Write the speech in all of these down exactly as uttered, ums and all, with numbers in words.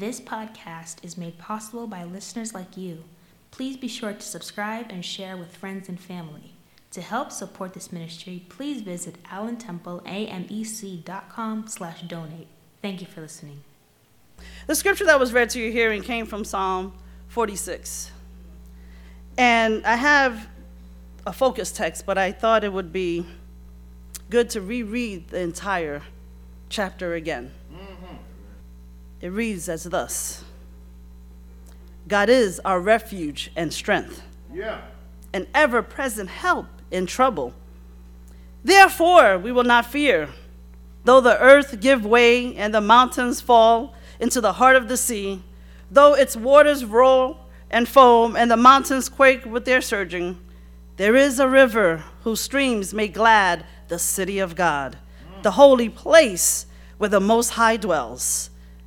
This podcast is made possible by listeners like you. Please be sure to subscribe and share with friends and family. To help support this ministry, please visit allen temple amec dot com slash donate. Thank you for listening. The scripture that was read to you hearing came from Psalm forty-six. And I have a focus text, but I thought it would be good to reread the entire chapter again. Mm-hmm. It reads as thus: God is our refuge and strength, yeah, an ever-present help in trouble. Therefore, we will not fear, though the earth give way and the mountains fall into the heart of the sea, though its waters roar and foam and the mountains quake with their surging. There is a river whose streams make glad the city of God, the holy place where the Most High dwells.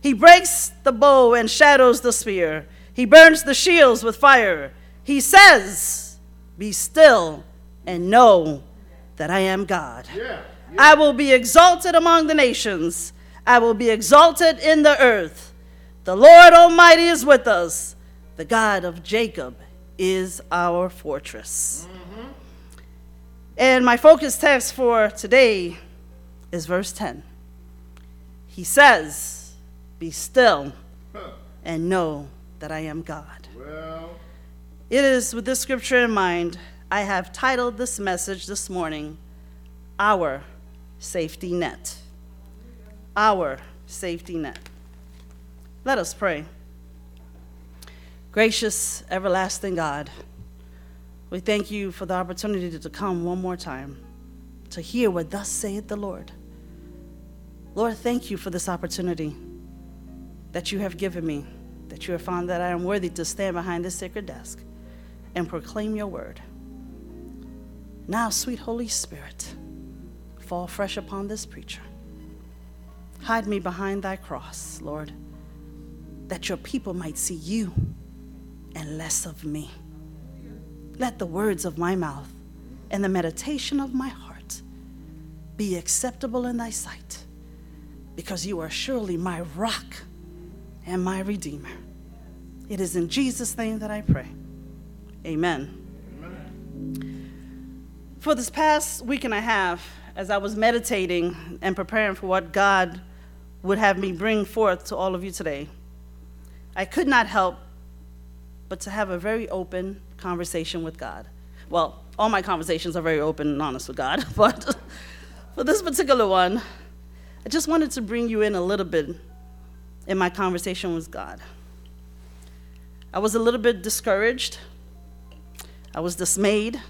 He breaks the bow and shatters the spear. He burns the shields with fire. He says, "Be still and know that I am God." Yeah, yeah. I will be exalted among the nations. I will be exalted in the earth. The Lord Almighty is with us. The God of Jacob is our fortress. Mm-hmm. And my focus text for today is verse ten. He says, "Be still and know that I am God." Well, it is with this scripture in mind I have titled this message this morning, Our Safety Net. Our Safety Net. Let us pray. Gracious, everlasting God, we thank you for the opportunity to come one more time to hear what thus saith the Lord. Lord, thank you for this opportunity that you have given me, that you have found that I am worthy to stand behind this sacred desk and proclaim your word. Now, sweet Holy Spirit, fall fresh upon this preacher. Hide me behind thy cross, Lord, that your people might see you and less of me. Let the words of my mouth and the meditation of my heart be acceptable in thy sight, because you are surely my rock and my redeemer. It is in Jesus' name that I pray. Amen. Amen. For this past week and a half, as I was meditating and preparing for what God would have me bring forth to all of you today, I could not help but to have a very open conversation with God. Well, all my conversations are very open and honest with God, but for this particular one, I just wanted to bring you in a little bit in my conversation with God. I was a little bit discouraged, I was dismayed,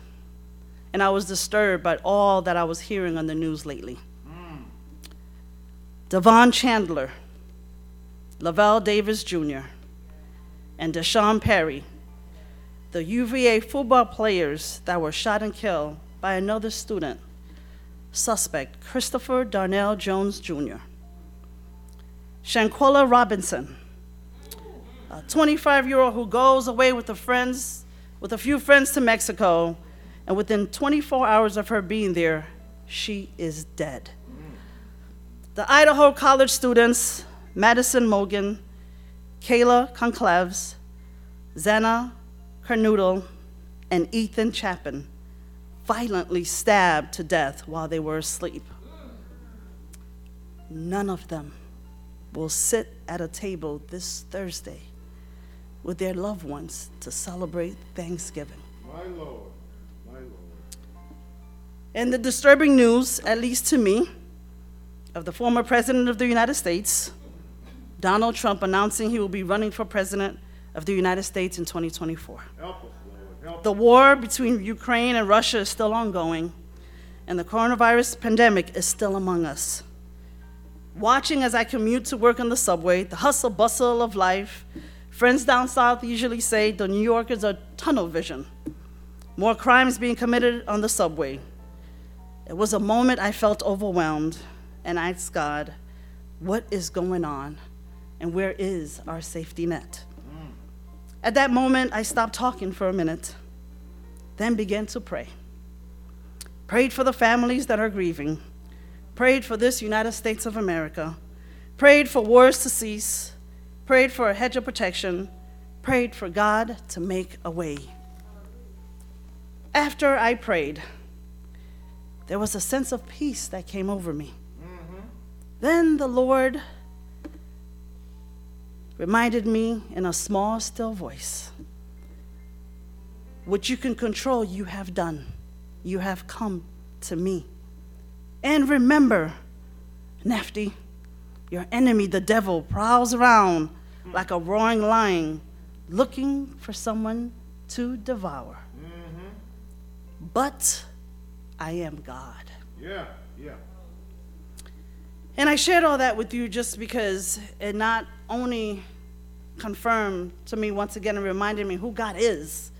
and I was disturbed by all that I was hearing on the news lately. Mm. Devon Chandler, Lavelle Davis Junior, and Deshaun Perry, the U V A football players that were shot and killed by another student, suspect Christopher Darnell Jones Junior Shanquella Robinson, a twenty-five-year-old who goes away with a, friends, with a few friends to Mexico, and within twenty-four hours of her being there, she is dead. The Idaho college students, Madison Mogan, Kayla Concleves, Zena Kernudel, and Ethan Chapin, violently stabbed to death while they were asleep. None of them will sit at a table this Thursday with their loved ones to celebrate Thanksgiving. My Lord, my Lord. And the disturbing news, at least to me, of the former President of the United States, Donald Trump, announcing he will be running for President of the United States in twenty twenty-four. Help us, Lord. Help us. The war between Ukraine and Russia is still ongoing, and the coronavirus pandemic is still among us. watching as I commute to work on the subway, the hustle bustle of life. Friends down south usually say the New Yorkers are tunnel vision. More crimes being committed on the subway. It was a moment I felt overwhelmed, and I asked God, what is going on, and where is our safety net? Mm. At that moment, I stopped talking for a minute, then began to pray. Prayed for the families that are grieving. Prayed for this United States of America. Prayed for wars to cease. Prayed for a hedge of protection. Prayed for God to make a way. After I prayed, there was a sense of peace that came over me. Mm-hmm. Then the Lord reminded me in a small, still voice, what you can control, you have done. You have come to me. And remember, Nafti, your enemy, the devil, prowls around like a roaring lion looking for someone to devour. Mm-hmm. But I am God. Yeah, yeah. And I shared all that with you just because it not only confirmed to me once again and reminded me who God is,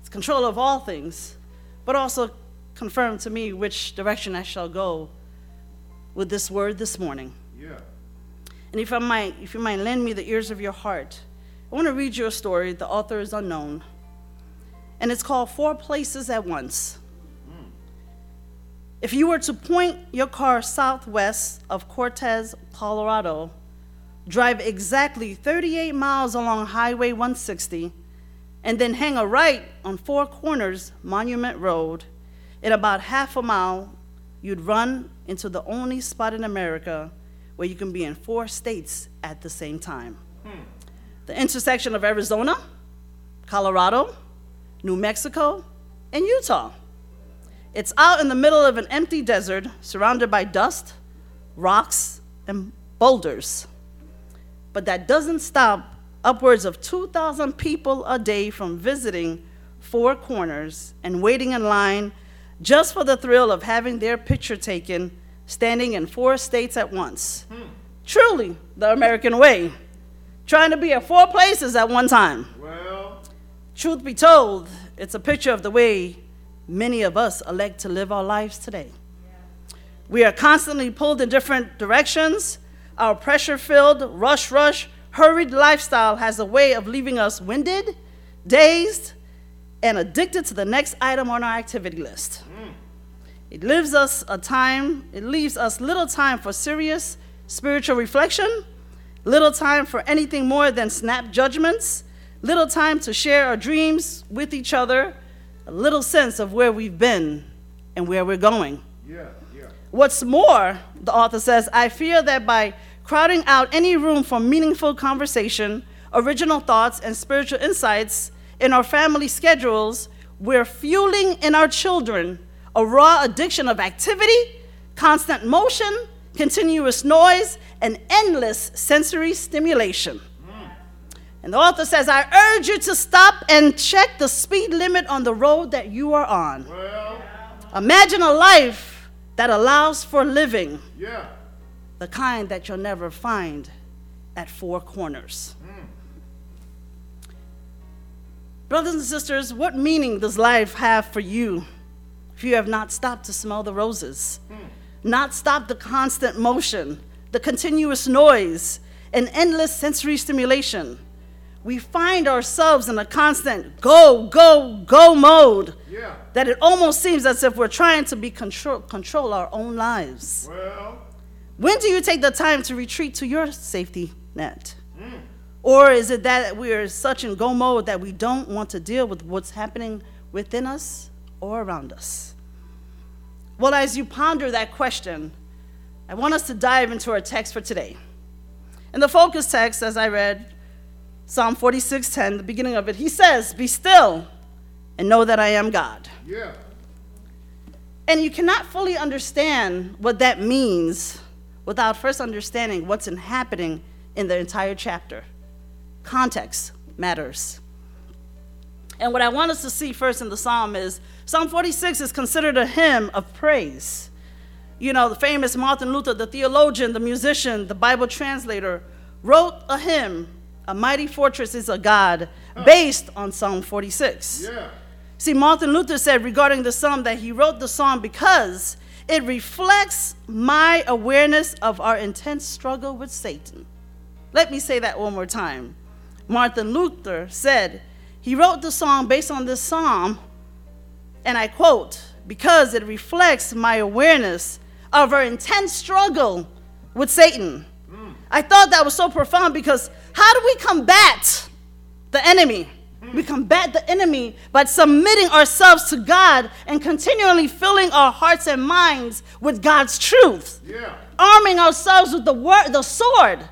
it's control of all things, but also confirmed to me which direction I shall go with this word this morning. Yeah. And if I might, if you might lend me the ears of your heart, I want to read you a story. The author is unknown. And it's called Four Places at Once. If you were to point your car southwest of Cortez, Colorado, drive exactly thirty-eight miles along Highway one sixty, and then hang a right on Four Corners Monument Road, in about half a mile, you'd run into the only spot in America where you can be in four states at the same time. Hmm. The intersection of Arizona, Colorado, New Mexico, and Utah. It's out in the middle of an empty desert, surrounded by dust, rocks, and boulders. But that doesn't stop upwards of two thousand people a day from visiting Four Corners and waiting in line just for the thrill of having their picture taken, standing in four states at once. Hmm. Truly the American way, trying to be at four places at one time. Well, truth be told, it's a picture of the way many of us elect to live our lives today. We are constantly pulled in different directions. Our pressure-filled, rush, rush, hurried lifestyle has a way of leaving us winded, dazed, and addicted to the next item on our activity list. Mm. It leaves us a time, it leaves us little time for serious spiritual reflection, little time for anything more than snap judgments, little time to share our dreams with each other, a little sense of where we've been and where we're going. Yeah, yeah. What's more, the author says, I fear that by crowding out any room for meaningful conversation, original thoughts, and spiritual insights in our family schedules, we're fueling in our children a raw addiction of activity, constant motion, continuous noise, and endless sensory stimulation. And the author says, I urge you to stop and check the speed limit on the road that you are on. Well, imagine a life that allows for living, yeah, the kind that you'll never find at Four Corners. Mm. Brothers and sisters, what meaning does life have for you if you have not stopped to smell the roses, mm. not stopped the constant motion, the continuous noise, and endless sensory stimulation? We find ourselves in a constant go, go, go mode, yeah, that it almost seems as if we're trying to be control, control our own lives. Well, when do you take the time to retreat to your safety net? Mm. Or is it that we're such in go mode that we don't want to deal with what's happening within us or around us? Well, as you ponder that question, I want us to dive into our text for today. And the focus text, as I read, Psalm forty-six ten, the beginning of it, he says, be still and know that I am God. Yeah. And you cannot fully understand what that means without first understanding what's happening in the entire chapter. Context matters. And what I want us to see first in the Psalm is Psalm forty-six is considered a hymn of praise. you know, the famous Martin Luther, the theologian, the musician, the Bible translator, wrote a hymn, A Mighty Fortress is a God, based on Psalm forty-six. Yeah. See, Martin Luther said regarding the psalm that he wrote the psalm because it reflects my awareness of our intense struggle with Satan. Let me say that one more time. Martin Luther said he wrote the song based on this psalm, and I quote, because it reflects my awareness of our intense struggle with Satan. Mm. I thought that was so profound because how do we combat the enemy? We combat the enemy by submitting ourselves to God and continually filling our hearts and minds with God's truth. Yeah. Arming ourselves with the word, the sword,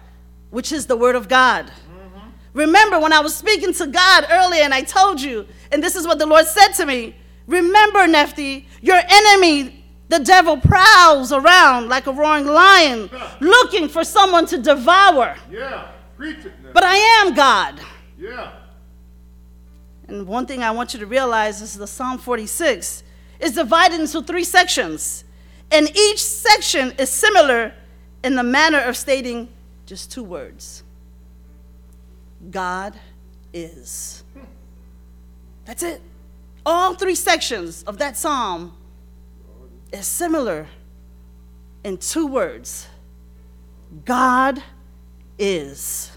which is the word of God. Mm-hmm. Remember when I was speaking to God earlier and I told you, and this is what the Lord said to me, remember, Nefti, your enemy, the devil, prowls around like a roaring lion looking for someone to devour. Yeah. Preach it, Nefti. But I am God. Yeah. And one thing I want you to realize is the Psalm forty-six is divided into three sections. And each section is similar in the manner of stating just two words. God is. That's it. All three sections of that psalm is similar in two words. God is.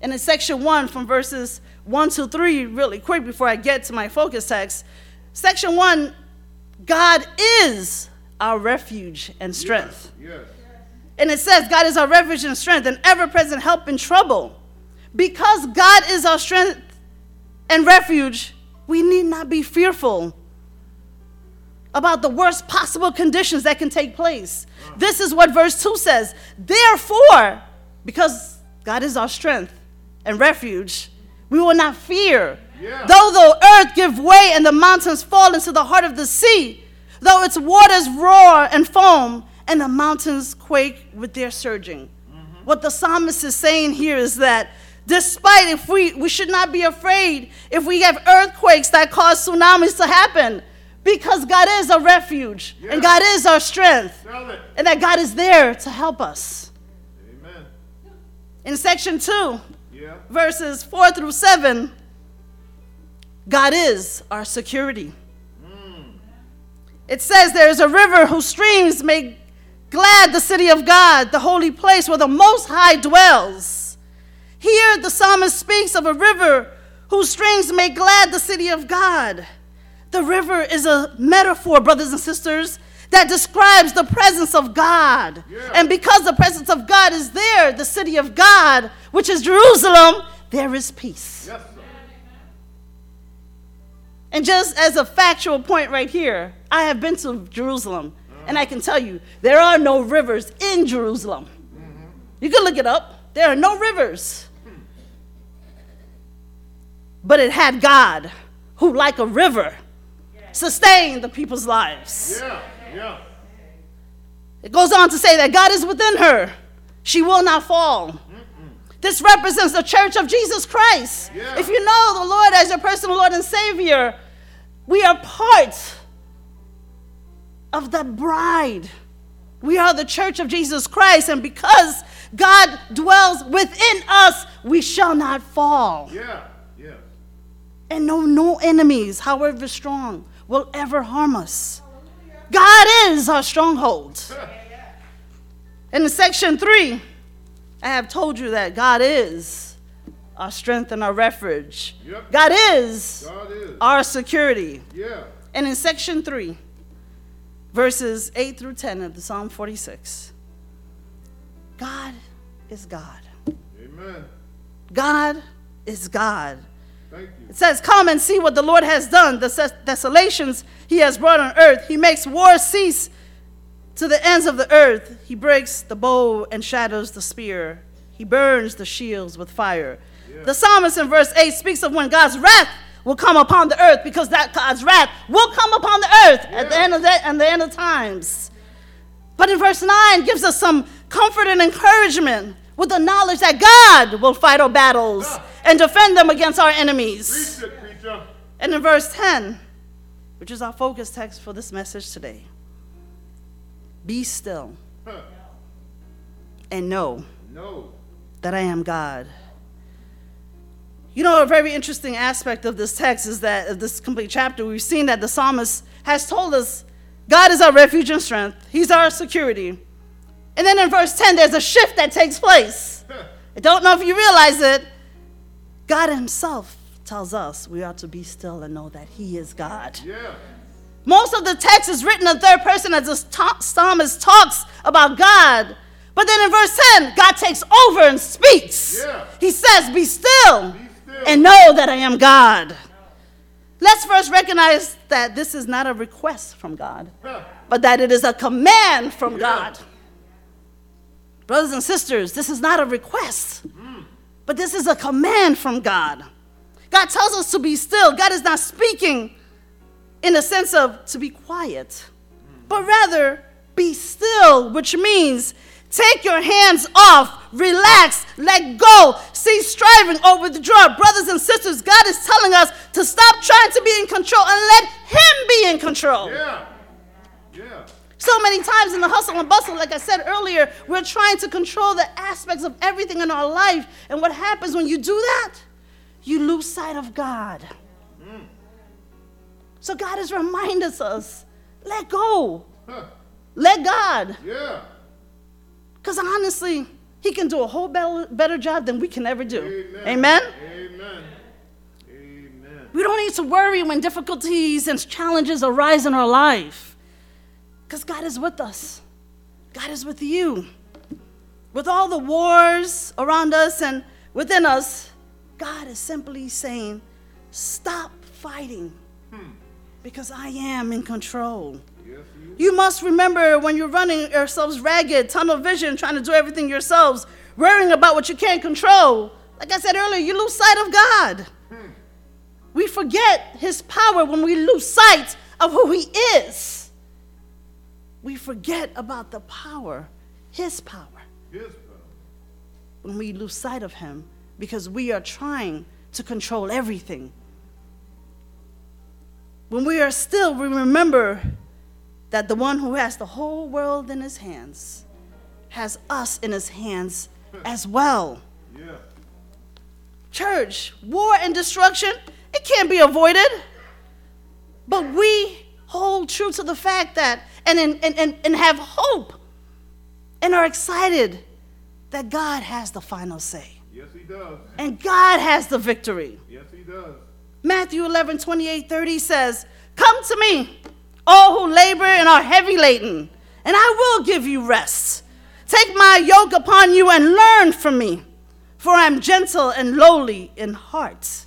And in section one from verses One, two, three, really quick before I get to my focus text. Section one, God is our refuge and strength. Yes, yes. And it says God is our refuge and strength and ever-present help in trouble. Because God is our strength and refuge, we need not be fearful about the worst possible conditions that can take place. Uh-huh. This is what verse two says. Therefore, because God is our strength and refuge, we will not fear. Yeah. Though the earth give way and the mountains fall into the heart of the sea, though its waters roar and foam, and the mountains quake with their surging. Mm-hmm. What the psalmist is saying here is that despite if we, we should not be afraid if we have earthquakes that cause tsunamis to happen, because God is our refuge, yeah, and God is our strength, and that God is there to help us. Amen. In section two, yeah, verses four through seven, God is our security. Mm. It says there is a river whose streams make glad the city of God, the holy place where the Most High dwells. Here the psalmist speaks of a river whose streams make glad the city of God. The river is a metaphor, brothers and sisters, that describes the presence of God. Yeah. And because the presence of God is there, the city of God, which is Jerusalem, there is peace. Yes, sir. And just as a factual point right here, I have been to Jerusalem, uh-huh, and I can tell you, there are no rivers in Jerusalem. Mm-hmm. You can look it up. There are no rivers. Hmm. But it had God, who like a river, yeah, sustained the people's lives. Yeah. Yeah. It goes on to say that God is within her. She will not fall. Mm-mm. This represents the church of Jesus Christ. Yeah. If you know the Lord as your personal Lord and Savior, we are part of the bride. We are the church of Jesus Christ. And because God dwells within us, we shall not fall. Yeah. Yeah. And no, no enemies, however strong, will ever harm us. God is our stronghold. And in section three, I have told you that God is our strength and our refuge. Yep. God, is God is our security. Yeah. And in section three, verses eight through ten of the Psalm forty-six, God is God. Amen. God is God. Thank you. It says, come and see what the Lord has done, the desolations he has brought on earth. He makes war cease to the ends of the earth. He breaks the bow and shatters the spear. He burns the shields with fire. Yeah. The psalmist in verse eight speaks of when God's wrath will come upon the earth, because that God's wrath will come upon the earth, yeah, at the end of the, at the end of times. But in verse nine gives us some comfort and encouragement with the knowledge that God will fight our battles, yeah, and defend them against our enemies. Preach it, preacher. And in verse ten, which is our focus text for this message today, Be still and know that I am God. You know, a very interesting aspect of this text is that, of this complete chapter, we've seen that the psalmist has told us God is our refuge and strength. He's our security. And then in verse ten, there's a shift that takes place. I don't know if you realize it. God himself tells us we ought to be still and know that he is God. Yeah. Most of the text is written in third person as the psalmist talks about God. But then in verse ten, God takes over and speaks. Yeah. He says, be still, be still and know that I am God. Let's first recognize that this is not a request from God, but that it is a command from yeah. God. Brothers and sisters, this is not a request, mm. but this is a command from God. God tells us to be still. God is not speaking in the sense of to be quiet, but rather be still, which means take your hands off, relax, let go, cease striving or withdraw. Brothers and sisters, God is telling us to stop trying to be in control and let him be in control. Yeah. Yeah. So many times in the hustle and bustle, like I said earlier, we're trying to control the aspects of everything in our life. And what happens when you do that? You lose sight of God. Mm. So God has reminded us, let go. Huh. Let God. Yeah. Because honestly, he can do a whole be- better job than we can ever do. Amen. Amen? Amen. Amen. We don't need to worry when difficulties and challenges arise in our life. Because God is with us. God is with you. With all the wars around us and within us, God is simply saying, stop fighting hmm. because I am in control. Yes, you. you must remember when you're running yourselves ragged, tunnel vision, trying to do everything yourselves, worrying about what you can't control. Like I said earlier, you lose sight of God. Hmm. We forget his power when we lose sight of who he is. We forget about the power, his power, his power. when we lose sight of him. Because we are trying to control everything. When we are still, we remember that the one who has the whole world in his hands has us in his hands as well. Yeah. Church, war and destruction, it can't be avoided. But we hold true to the fact that, and, and, and, and have hope, and are excited that God has the final say. Yes, he does. And God has the victory. Yes, he does. Matthew eleven, twenty-eight, thirty says, come to me, all who labor and are heavy laden, and I will give you rest. Take my yoke upon you and learn from me, for I am gentle and lowly in heart,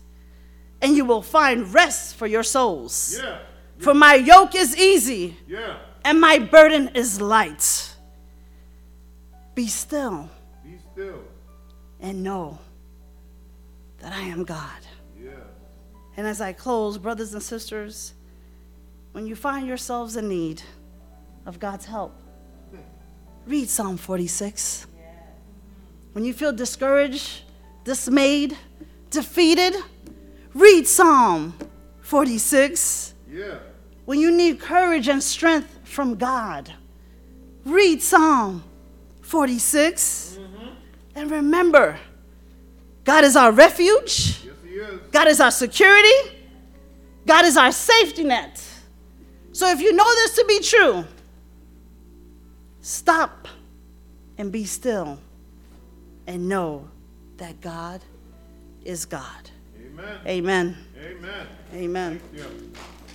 and you will find rest for your souls. Yeah. For my yoke is easy, yeah. and my burden is light. Be still. Be still. And know that I am God. Yeah. And as I close, brothers and sisters, when you find yourselves in need of God's help, read Psalm forty-six. Yeah. When you feel discouraged, dismayed, defeated, read Psalm forty-six. Yeah. When you need courage and strength from God, read Psalm forty-six. Mm-hmm. And remember, God is our refuge. Yes, he is. God is our security. God is our safety net. So if you know this to be true, stop and be still and know that God is God. Amen. Amen. Amen. Amen.